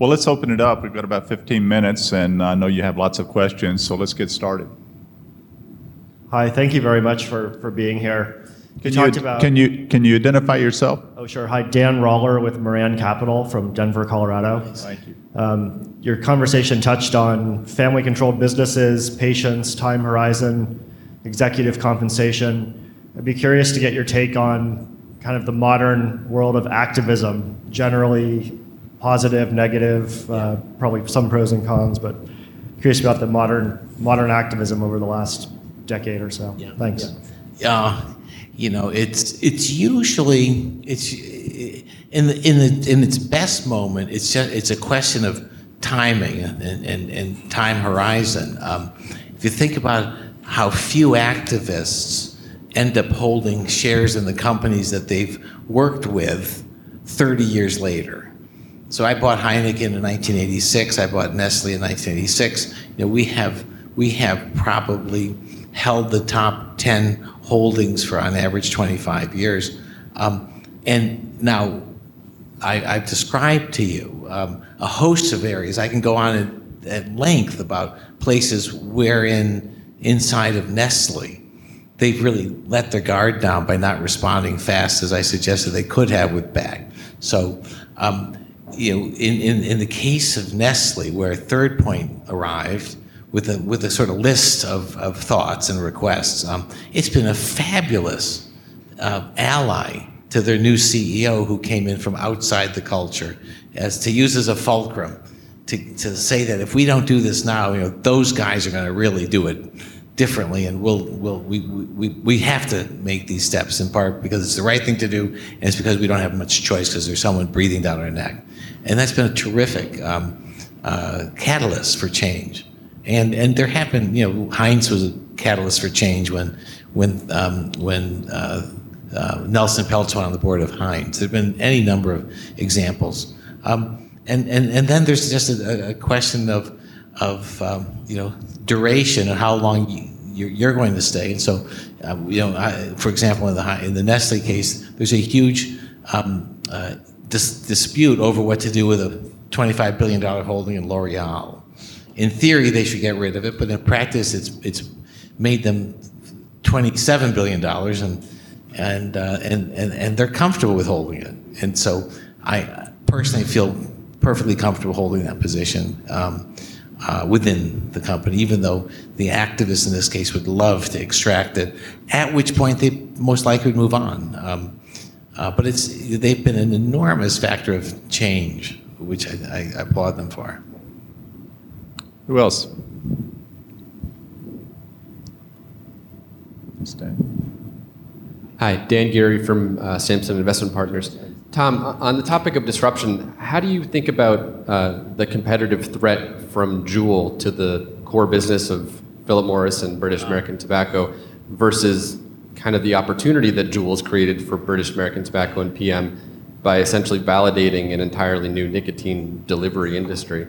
Well, let's open it up. We've got about fifteen minutes, and I know you have lots of questions, so let's get started. Hi. Thank you very much for, for being here. Can you, you, about, can you can you identify yourself? Oh, sure. Hi, Dan Roller with Moran Capital from Denver, Colorado. Thank you. Um, your conversation touched on family-controlled businesses, patients, time horizon, executive compensation. I'd be curious to get your take on kind of the modern world of activism, generally positive, negative, uh, probably some pros and cons, but curious about the modern modern activism over the last decade or so. Yeah. Thanks. Yeah. Uh, You know, it's it's usually it's in the in the in its best moment. It's just it's a question of timing and and, and time horizon. Um, if you think about how few activists end up holding shares in the companies that they've worked with thirty years later. So I bought Heineken in nineteen eighty-six. I bought Nestle in nineteen eighty-six. You know, we have we have probably held the top ten holdings for on average twenty-five years. Um, and now I, I've described to you um, a host of areas. I can go on at, at length about places wherein inside of Nestle, they've really let their guard down by not responding fast as I suggested they could have with B A G. So, um, you know, in, in, in the case of Nestle, where Third Point arrived, with a with a sort of list of, of thoughts and requests. Um, it's been a fabulous uh, ally to their new C E O who came in from outside the culture, as to use as a fulcrum to, to say that if we don't do this now, you know, those guys are going to really do it differently, and we'll we'll we we we have to make these steps in part because it's the right thing to do, and it's because we don't have much choice because there's someone breathing down our neck, and that's been a terrific um, uh, catalyst for change. And and there have been, you know, Heinz was a catalyst for change when when um, when uh, uh, Nelson Peltz went on the board of Heinz. There have been any number of examples. Um, and, and, and then there's just a, a question of, of um, you know, duration and how long you, you're, you're going to stay. And so, uh, you know, I, for example, in the in the Nestle case, there's a huge um, uh, dis- dispute over what to do with a twenty-five billion dollars holding in L'Oreal. In theory, they should get rid of it, but in practice, it's it's made them twenty-seven billion dollars, and and uh, and and and they're comfortable with holding it. And so, I personally feel perfectly comfortable holding that position um, uh, within the company, even though the activists in this case would love to extract it. At which point, they most likely would move on. Um, uh, but it's they've been an enormous factor of change, which I, I applaud them for. Who else? Hi, Dan Geary from uh, Sampson Investment Partners. Tom, on the topic of disruption, how do you think about uh, the competitive threat from Juul to the core business of Philip Morris and British American Tobacco? versus kind of the opportunity that Juul's created for British American Tobacco and P M by essentially validating an entirely new nicotine delivery industry.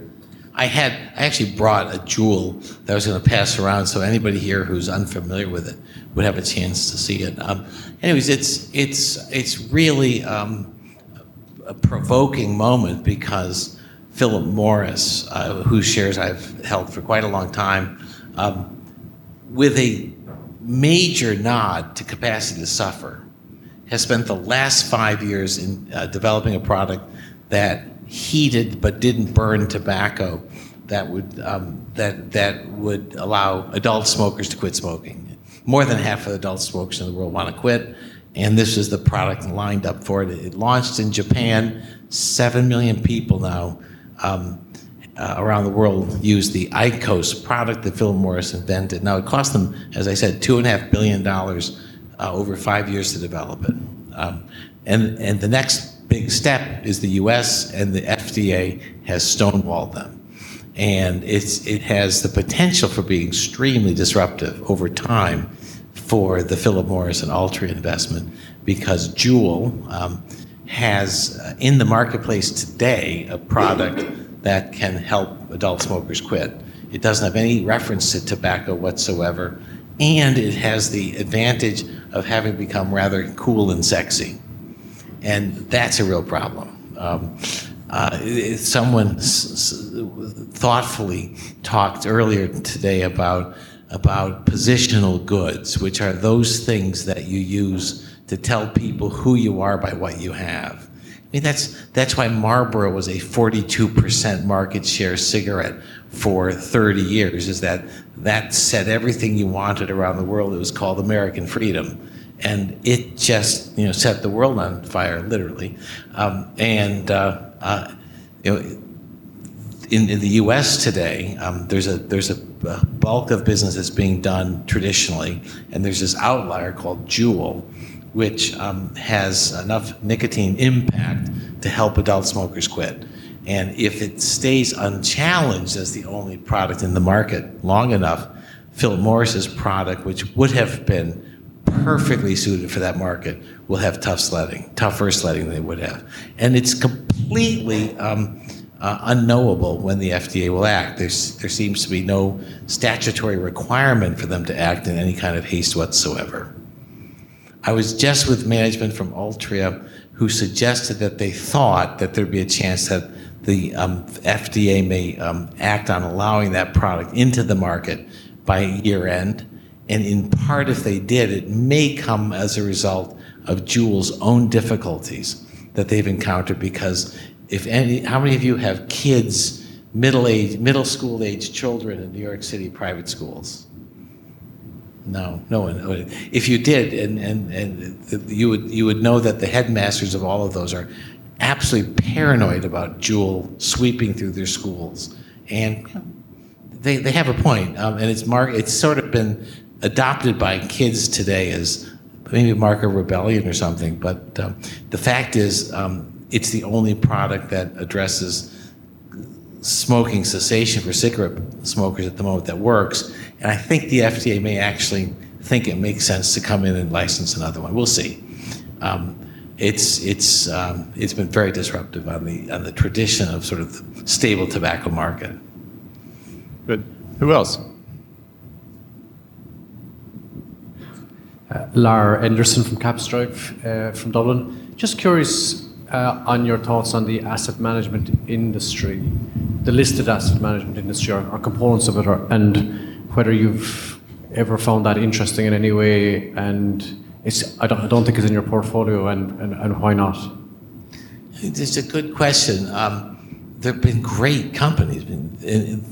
I had I actually brought a Juul that I was going to pass around, so anybody here who's unfamiliar with it would have a chance to see it. Um, anyways, it's it's it's really um, a provoking moment because Philip Morris, uh, whose shares I've held for quite a long time, um, with a major nod to capacity to suffer, has spent the last five years in uh, developing a product that heated but didn't burn tobacco that would um, that that would allow adult smokers to quit smoking. More than half of the adult smokers in the world want to quit, and this is the product lined up for it. It launched in Japan. Seven million people now um, uh, around the world use the IQOS product that Philip Morris invented. Now it cost them, as I said, two and a half billion dollars uh, over five years to develop it. Um, and and the next big step is the U S, and the F D A has stonewalled them. And it's it has the potential for being extremely disruptive over time for the Philip Morris and Altria investment, because Juul um, has uh, in the marketplace today a product that can help adult smokers quit. It doesn't have any reference to tobacco whatsoever, and it has the advantage of having become rather cool and sexy. And that's a real problem. Um, uh, someone s- s- thoughtfully talked earlier today about about positional goods, which are those things that you use to tell people who you are by what you have. I mean, that's that's why Marlboro was a forty-two percent market share cigarette for thirty years. Is that that said everything you wanted around the world? It was called American freedom. And it just, you know, set the world on fire, literally. Um, and uh, uh, you know, in, in the U S today, um, there's a there's a bulk of business that's being done traditionally, and there's this outlier called Juul, which um, has enough nicotine impact to help adult smokers quit. And if it stays unchallenged as the only product in the market long enough, Philip Morris's product, which would have been perfectly suited for that market, will have tough sledding, tougher sledding than they would have. And it's completely um, uh, unknowable when the F D A will act. There's, there seems to be no statutory requirement for them to act in any kind of haste whatsoever. I was just with management from Altria who suggested that they thought that there'd be a chance that the um, F D A may um, act on allowing that product into the market by year end. And in part, if they did, it may come as a result of Juul's own difficulties that they've encountered. Because if any, how many of you have kids, middle age, middle school age children in New York City private schools? No, no one. If you did, and and and you would you would know that the headmasters of all of those are absolutely paranoid about Juul sweeping through their schools, and they they have a point, um, and it's mar- it's sort of been adopted by kids today as maybe a mark of rebellion or something, but um, the fact is um, it's the only product that addresses smoking cessation for cigarette smokers at the moment that works, and I think the F D A may actually think it makes sense to come in and license another one. We'll see. Um, it's it's um, it's been very disruptive on the on the tradition of sort of the stable tobacco market. Good. Who else? Uh, Lara Anderson from Capstrike, uh, from Dublin. Just curious uh, on your thoughts on the asset management industry, the listed asset management industry, or, or components of it, or, and whether you've ever found that interesting in any way, and it's, I, don't, I don't think it's in your portfolio, and, and, and why not? It's a good question. Um, there have been great companies.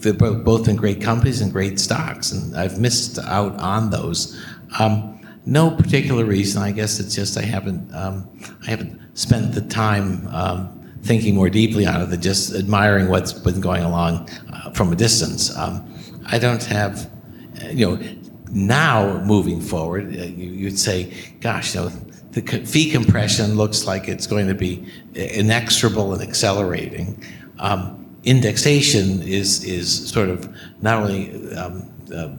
They've both been great companies and great stocks, and I've missed out on those. Um, No particular reason. I guess it's just I haven't um, I haven't spent the time um, thinking more deeply on it than just admiring what's been going along uh, from a distance. Um, I don't have, you know, now moving forward, uh, you, you'd say, gosh, you know, the fee compression looks like it's going to be inexorable and accelerating. Um, indexation is is sort of not only um, uh,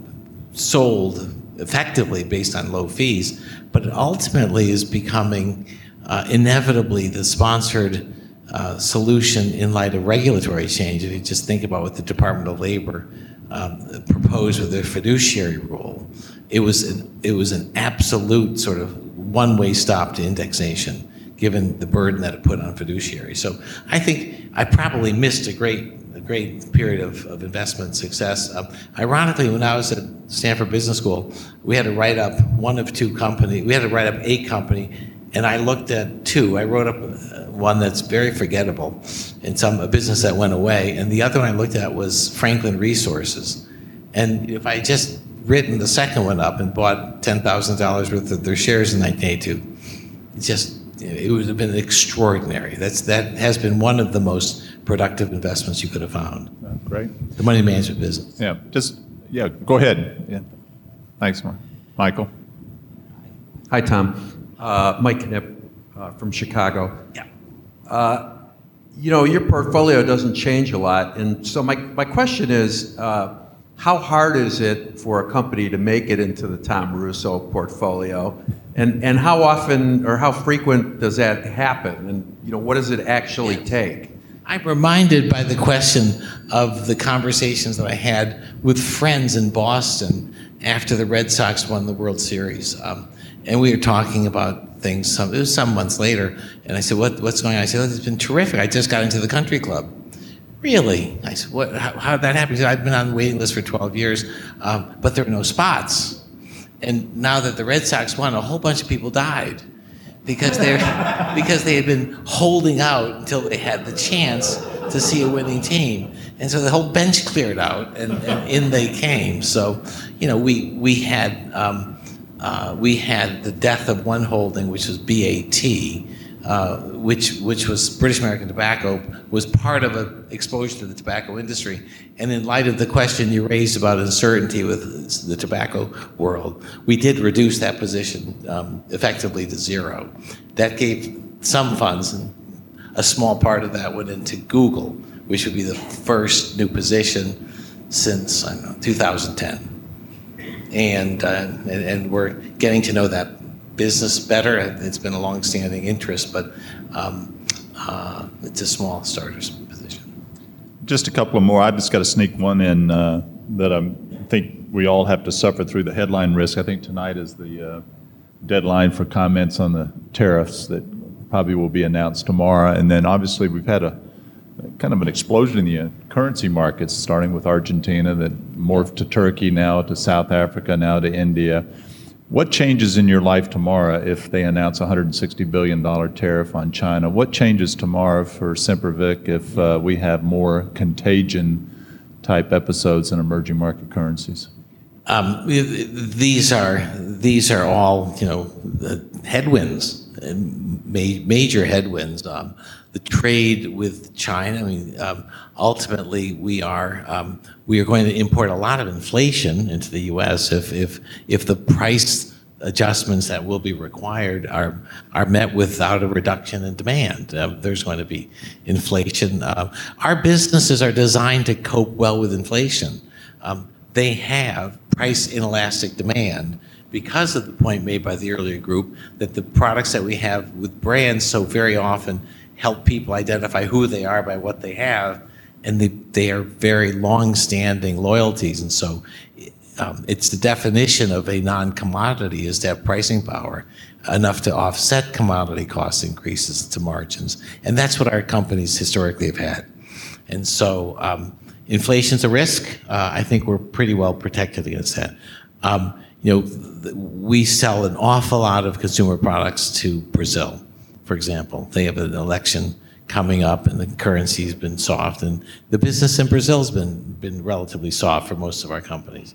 sold effectively based on low fees, but it ultimately is becoming uh, inevitably the sponsored uh, solution in light of regulatory change. If you just think about what the Department of Labor um, proposed with their fiduciary rule, it was an, it was an absolute sort of one-way stop to indexation, given the burden that it put on fiduciaries. So I think I probably missed a great a great period of, of investment success. Um, ironically, when I was at Stanford Business School, we had to write up one of two companies. We had to write up a company, and I looked at two. I wrote up one that's very forgettable, and some a business that went away, and the other one I looked at was Franklin Resources. And if I just written the second one up and bought ten thousand dollars worth of their shares in nineteen eighty-two, it's just it would have been extraordinary. That's that has been one of the most productive investments you could have found. Great. The money management business. Yeah. Just yeah. Go ahead. Yeah. Thanks, Mark. Michael. Hi, Tom. Uh, Mike Knipp uh, from Chicago. Yeah. Uh, you know, your portfolio doesn't change a lot, and so my my question is, uh, how hard is it for a company to make it into the Tom Russo portfolio? And and how often or how frequent does that happen? And you know, what does it actually take? I'm reminded by the question of the conversations that I had with friends in Boston after the Red Sox won the World Series. Um, and we were talking about things, some, it was some months later, and I said, what, what's going on? I said, oh, it's been terrific. I just got into the country club. Really? I said, what, how, how did that happen? He said, I've been on the waiting list for twelve years, um, but there are no spots. And now that the Red Sox won, a whole bunch of people died because they because they had been holding out until they had the chance to see a winning team. And so the whole bench cleared out, and, and in they came. So, you know, we we had um, uh, we had the death of one holding, which was B A T, uh, which which was British American Tobacco, was part of an exposure to the tobacco industry. And in light of the question you raised about uncertainty with the tobacco world, we did reduce that position um, effectively to zero. That gave some funds, and a small part of that went into Google, which would be the first new position since, I don't know, two thousand ten. And, uh, and, and we're getting to know that business better. It's been a long-standing interest, but um, uh, it's a small starter's position. Just a couple of more. I've just got to sneak one in uh, that I think we all have to suffer through, the headline risk. I think tonight is the uh, deadline for comments on the tariffs that probably will be announced tomorrow. And then obviously we've had a kind of an explosion in the uh, currency markets, starting with Argentina, that morphed to Turkey, now to South Africa, now to India. What changes in your life tomorrow if they announce a one hundred sixty billion dollars tariff on China? What changes tomorrow for Semper Vic if uh, we have more contagion-type episodes in emerging market currencies? Um, these are these are all, you know, headwinds, major headwinds. Um, the trade with China. I mean, um, ultimately, we are um, we are going to import a lot of inflation into the U S if if if the price adjustments that will be required are are met without a reduction in demand. Uh, there's going to be inflation. Uh, our businesses are designed to cope well with inflation. Um, they have price inelastic demand, because of the point made by the earlier group that the products that we have with brands so very often help people identify who they are by what they have, and they, they are very long-standing loyalties. And so um, it's the definition of a non-commodity is to have pricing power enough to offset commodity cost increases to margins. And that's what our companies historically have had. And so um, inflation's a risk. Uh, I think we're pretty well protected against that. Um, You know, we sell an awful lot of consumer products to Brazil, for example. They have an election coming up, and the currency's been soft, and the business in Brazil's been been relatively soft for most of our companies.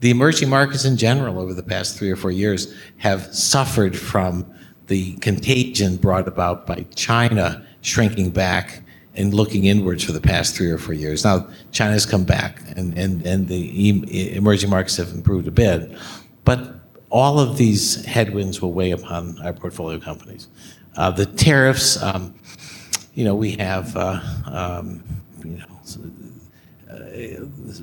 The emerging markets in general over the past three or four years have suffered from the contagion brought about by China shrinking back and looking inwards for the past three or four years. Now, China's come back, and, and, and the emerging markets have improved a bit. But all of these headwinds will weigh upon our portfolio companies. Uh, the tariffs, um, you know, we have, uh, um, you know,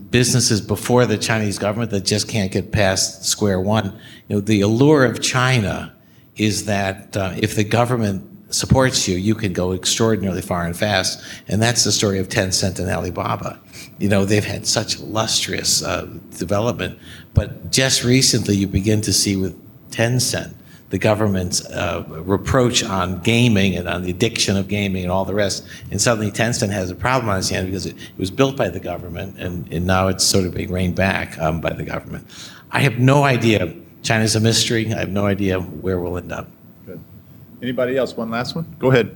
businesses before the Chinese government that just can't get past square one. You know, the allure of China is that uh, if the government supports you, you can go extraordinarily far and fast. And that's the story of Tencent and Alibaba. You know, they've had such illustrious uh, development. But just recently, you begin to see with Tencent, the government's uh, reproach on gaming and on the addiction of gaming and all the rest. And suddenly Tencent has a problem on its hand because it, it was built by the government, and, and now it's sort of being reined back um, by the government. I have no idea. China's a mystery. I have no idea where we'll end up. Good. Anybody else? One last one? Go ahead.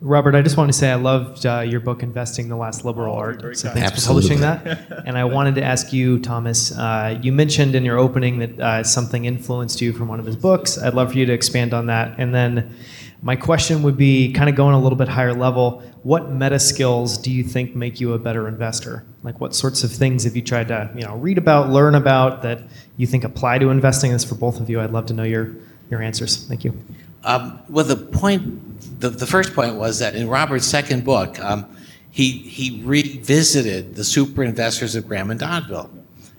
Robert, I just want to say I loved uh, your book, Investing the Last Liberal oh, Art, so thanks Absolutely. for publishing that. And I wanted to ask you, Thomas, uh, you mentioned in your opening that uh, something influenced you from one of his books. I'd love for you to expand on that. And then my question would be, kind of going a little bit higher level, what meta skills do you think make you a better investor? Like, what sorts of things have you tried to, you know, read about, learn about, that you think apply to investing? This for both of you. I'd love to know your, your answers. Thank you. Um, well, the point, the, the first point was that in Robert's second book, um, he he revisited the super investors of Graham and Doddville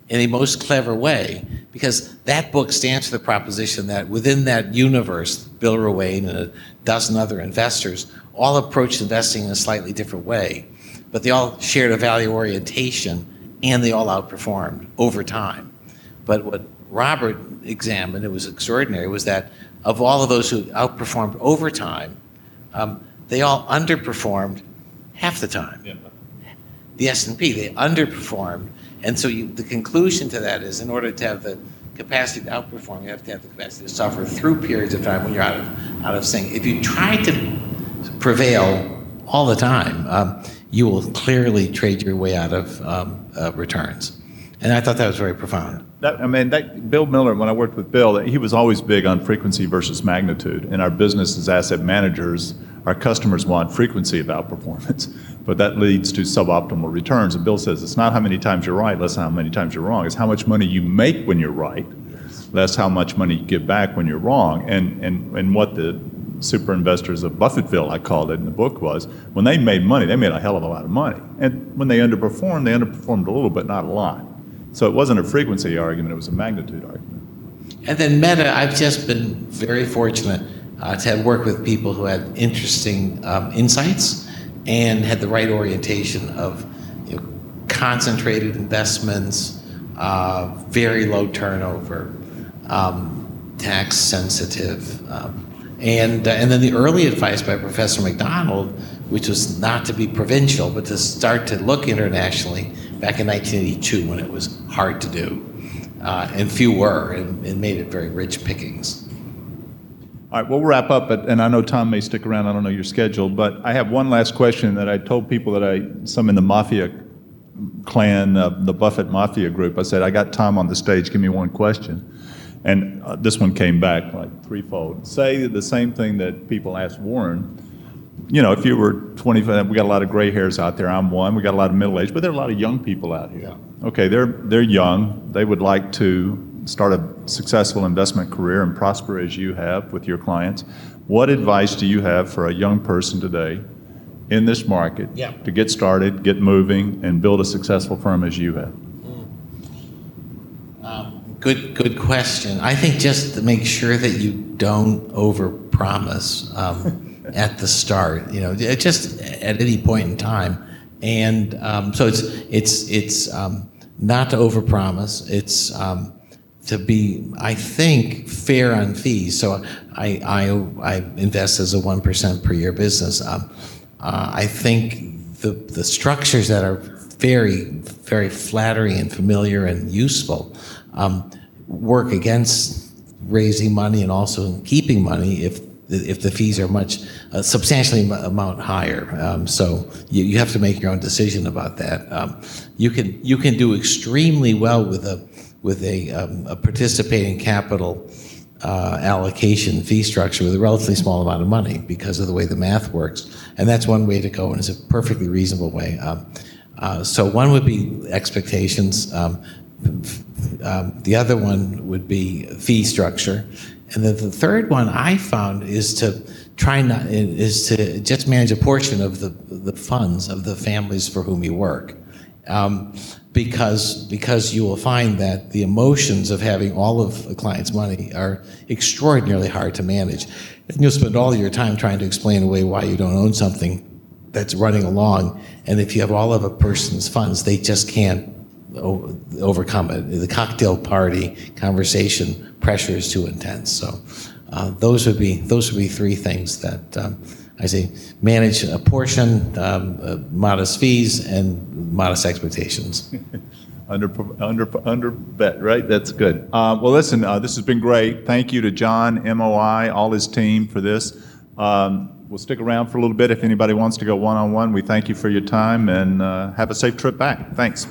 in a most clever way, because that book stands for the proposition that within that universe, Bill Ruane and a dozen other investors all approached investing in a slightly different way, but they all shared a value orientation and they all outperformed over time. But what Robert examined, it was extraordinary, was that of all of those who outperformed over time, um, they all underperformed half the time. Yeah. The S and P, they underperformed. And so you, the conclusion to that is, in order to have the capacity to outperform, you have to have the capacity to suffer through periods of time when you're out of, out of sync. If you try to prevail all the time, um, you will clearly trade your way out of um, uh, returns. And I thought that was very profound. That, I mean, that Bill Miller, when I worked with Bill, he was always big on frequency versus magnitude. In our business as asset managers, our customers want frequency of outperformance, but that leads to suboptimal returns. And Bill says it's not how many times you're right, less how many times you're wrong. It's how much money you make when you're right, less how much money you give back when you're wrong. And and and what the super investors of Buffettville, I called it in the book, was when they made money, they made a hell of a lot of money. And when they underperformed, they underperformed a little, but not a lot. So it wasn't a frequency argument, it was a magnitude argument. And then meta, I've just been very fortunate uh, to have worked with people who had interesting um, insights and had the right orientation of, you know, concentrated investments, uh, very low turnover, um, tax sensitive. Um, and uh, and then the early advice by Professor McDonald, which was not to be provincial, but to start to look internationally, back in nineteen eighty-two when it was hard to do, uh, and few were, and, and made it very rich pickings. All right, we'll wrap up, but, and I know Tom may stick around, I don't know your schedule, but I have one last question that I told people that I, some in the mafia clan, uh, the Buffett Mafia group, I said, I got Tom on the stage, give me one question. And uh, this one came back like threefold. Say the same thing that people asked Warren. You know, if you were twenty-five, we got a lot of gray hairs out there. I'm one. We got a lot of middle age, but there are a lot of young people out here. Yeah. Okay, they're they're young. They would like to start a successful investment career and prosper as you have with your clients. What advice do you have for a young person today in this market yeah. to get started, get moving, and build a successful firm as you have? Mm. Um, good, good question. I think just to make sure that you don't overpromise. Um, at the start, you know, just at any point in time. And um, so it's it's it's um, not to overpromise. It's um, to be, I think, fair on fees. So I I, I invest as a one percent per year business. Um, uh, I think the the structures that are very, very flattering and familiar and useful um, work against raising money and also keeping money if if the fees are much, uh, substantially m- amount higher. Um, so you, you have to make your own decision about that. Um, you can you can do extremely well with a with a, um, a participating capital uh, allocation fee structure with a relatively small amount of money because of the way the math works. And that's one way to go, and it's a perfectly reasonable way. Um, uh, so one would be expectations. Um, um, the other one would be fee structure. And then the third one I found is to trying not, is to just manage a portion of the, the funds of the families for whom you work. Um, because because you will find that the emotions of having all of a client's money are extraordinarily hard to manage. And you'll spend all your time trying to explain away why you don't own something that's running along. And if you have all of a person's funds, they just can't o- overcome it. The cocktail party conversation pressure is too intense. So uh, those would be those would be three things that um, I say: manage a portion, um, uh, modest fees, and modest expectations. under, under, under bet, right? That's good. Uh, well, listen, uh, this has been great. Thank you to John, M O I, all his team for this. Um, we'll stick around for a little bit if anybody wants to go one-on-one. We thank you for your time, and uh, have a safe trip back. Thanks.